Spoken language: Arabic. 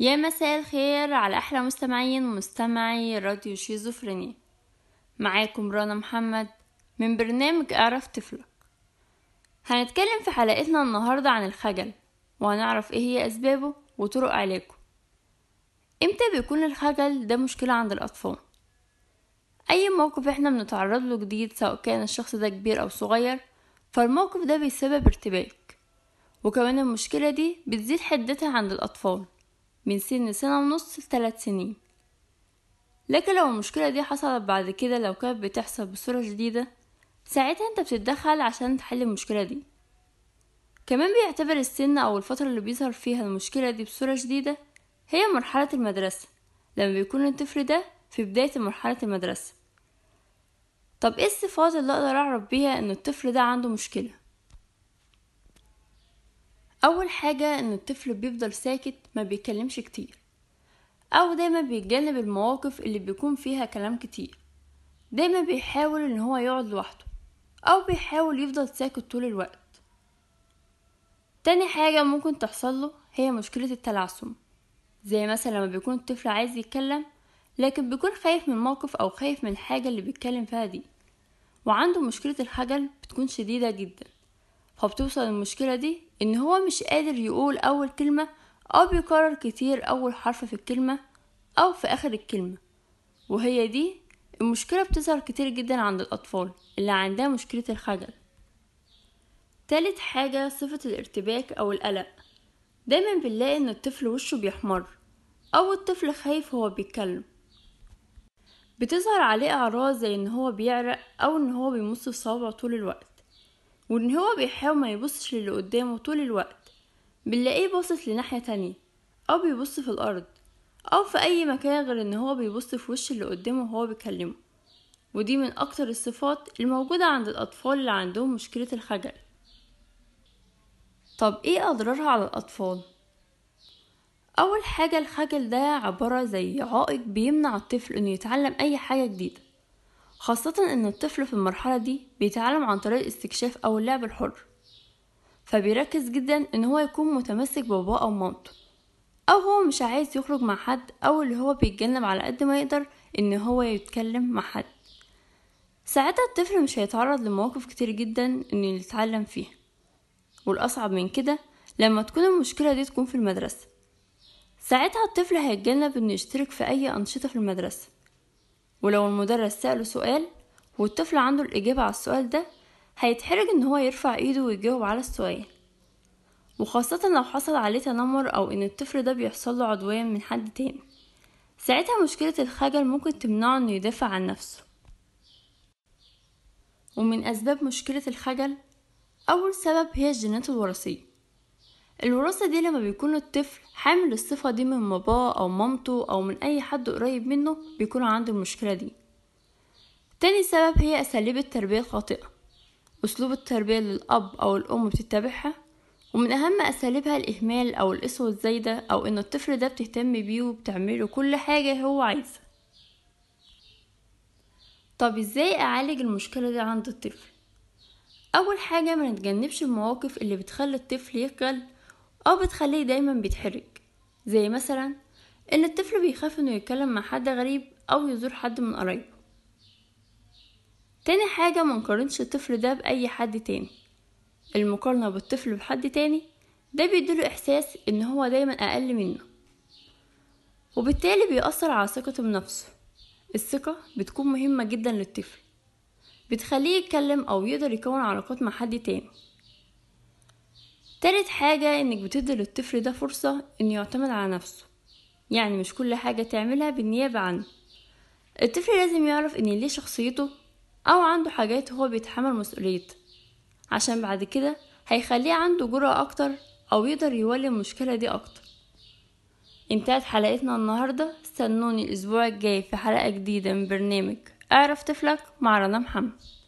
يا مساء الخير على أحلى مستمعين ومستمعي راديو شيزوفرنيا. معاكم رنا محمد من برنامج أعرف طفلك. هنتكلم في حلقتنا النهاردة عن الخجل، وهنعرف إيه هي أسبابه وطرق علاجه. إمتى بيكون الخجل ده مشكلة عند الأطفال؟ أي موقف إحنا بنتعرض له جديد، سواء كان الشخص ده كبير أو صغير، فالموقف ده بيسبب ارتباك، وكمان المشكلة دي بتزيد حدتها عند الأطفال من سنة ونص ل3 سنين. لكن لو المشكلة دي حصلت بعد كده، لو كانت بتحصل بصورة جديدة، ساعتها انت بتتدخل عشان تحل المشكلة دي. كمان بيعتبر السن او الفترة اللي بيظهر فيها المشكلة دي بصورة جديدة هي مرحلة المدرسة، لما بيكون الطفل ده في بداية مرحلة المدرسة. طب ايه الصفات اللي اقدر اعرف بيها ان الطفل ده عنده مشكلة؟ اول حاجة ان الطفل بيفضل ساكت، ما بيتكلمش كتير، او دايما بيتجنب المواقف اللي بيكون فيها كلام كتير. دايما بيحاول ان هو يقعد لوحده، او بيحاول يفضل ساكت طول الوقت. تاني حاجة ممكن تحصل له هي مشكلة التلعثم، زي مثلا لما بيكون الطفل عايز يتكلم، لكن بيكون خايف من موقف او خايف من الحاجة اللي بيتكلم فيها دي، وعنده مشكلة الخجل بتكون شديدة جدا. فبتوصل المشكلة دي ان هو مش قادر يقول اول كلمة، او بيكرر كتير اول حرف في الكلمة او في اخر الكلمة. وهي دي المشكلة بتظهر كتير جدا عند الاطفال اللي عندها مشكلة الخجل. تالت حاجة صفة الارتباك او القلق. دايما بنلاقي ان الطفل وشه بيحمر، او الطفل خايف وهو بيتكلم. بتظهر عليه اعراض زي ان هو بيعرق، او ان هو بيمص في صوابعه طول الوقت، وان هو بيحاول ما يبصش للي قدامه طول الوقت. بنلاقيه باصص لناحية تانية، او بيبص في الارض، او في اي مكان غير ان هو بيبص في وش اللي قدامه وهو بيكلمه. ودي من اكتر الصفات الموجودة عند الاطفال اللي عندهم مشكلة الخجل. طب ايه اضرارها على الاطفال؟ اول حاجة الخجل ده عبارة زي عائق بيمنع الطفل انه يتعلم اي حاجة جديدة، خاصة ان الطفل في المرحلة دي بيتعلم عن طريق الاستكشاف او اللعب الحر. فبيركز جدا ان هو يكون متمسك بباباه او مامته، او هو مش عايز يخرج مع حد، او اللي هو بيتجنب على قد ما يقدر ان هو يتكلم مع حد. ساعتها الطفل مش هيتعرض لمواقف كتير جدا انه يتعلم فيها. والاصعب من كده لما تكون المشكلة دي تكون في المدرسة، ساعتها الطفل هيتجنب انه يشترك في اي انشطة في المدرسة. ولو المدرس سأله سؤال والطفل عنده الإجابة على السؤال ده، هيتحرج إن هو يرفع إيده ويجاوب على السؤال. وخاصة لو حصل عليه تنمر، أو إن الطفل ده بيحصل له عدوان من حد تاني، ساعتها مشكلة الخجل ممكن تمنعه إنه يدافع عن نفسه. ومن أسباب مشكلة الخجل، أول سبب هي الجينات الوراثية. الوراثة دي لما بيكون الطفل حامل الصفة دي من باباه أو مامته أو من أي حد قريب منه، بيكون عنده المشكلة دي. تاني سبب هي أساليب التربية الخاطئة. أسلوب التربية للأب أو الأم بتتبعها، ومن أهم أساليبها الإهمال أو القسوة الزايدة، أو إن الطفل ده بتهتم بيه وبتعمله كل حاجة هو عايزها. طب إزاي أعالج المشكلة دي عند الطفل؟ أول حاجة ما نتجنبش المواقف اللي بتخلي الطفل يخجل او بتخليه دايما بيتحرج، زي مثلا ان الطفل بيخاف انه يتكلم مع حد غريب او يزور حد من قرايبه. تاني حاجة ما نقارنش الطفل ده باي حد تاني. المقارنة بالطفل بحد تاني ده بيديله احساس ان هو دايما اقل منه، وبالتالي بيأثر على ثقته بنفسه. الثقة بتكون مهمة جدا للطفل، بتخليه يتكلم او يقدر يكون علاقات مع حد تاني. تالت حاجة انك بتدي للطفل ده فرصة انه يعتمد على نفسه، يعني مش كل حاجة تعملها بالنيابة عنه. الطفل لازم يعرف ان ليه شخصيته، او عنده حاجات هو بيتحمل مسؤوليتها، عشان بعد كده هيخليه عنده جرأة اكتر، او يقدر يولي المشكلة دي اكتر. انتهت حلقتنا النهاردة. استنوني الاسبوع الجاي في حلقة جديدة من برنامج اعرف طفلك مع رنا محمد.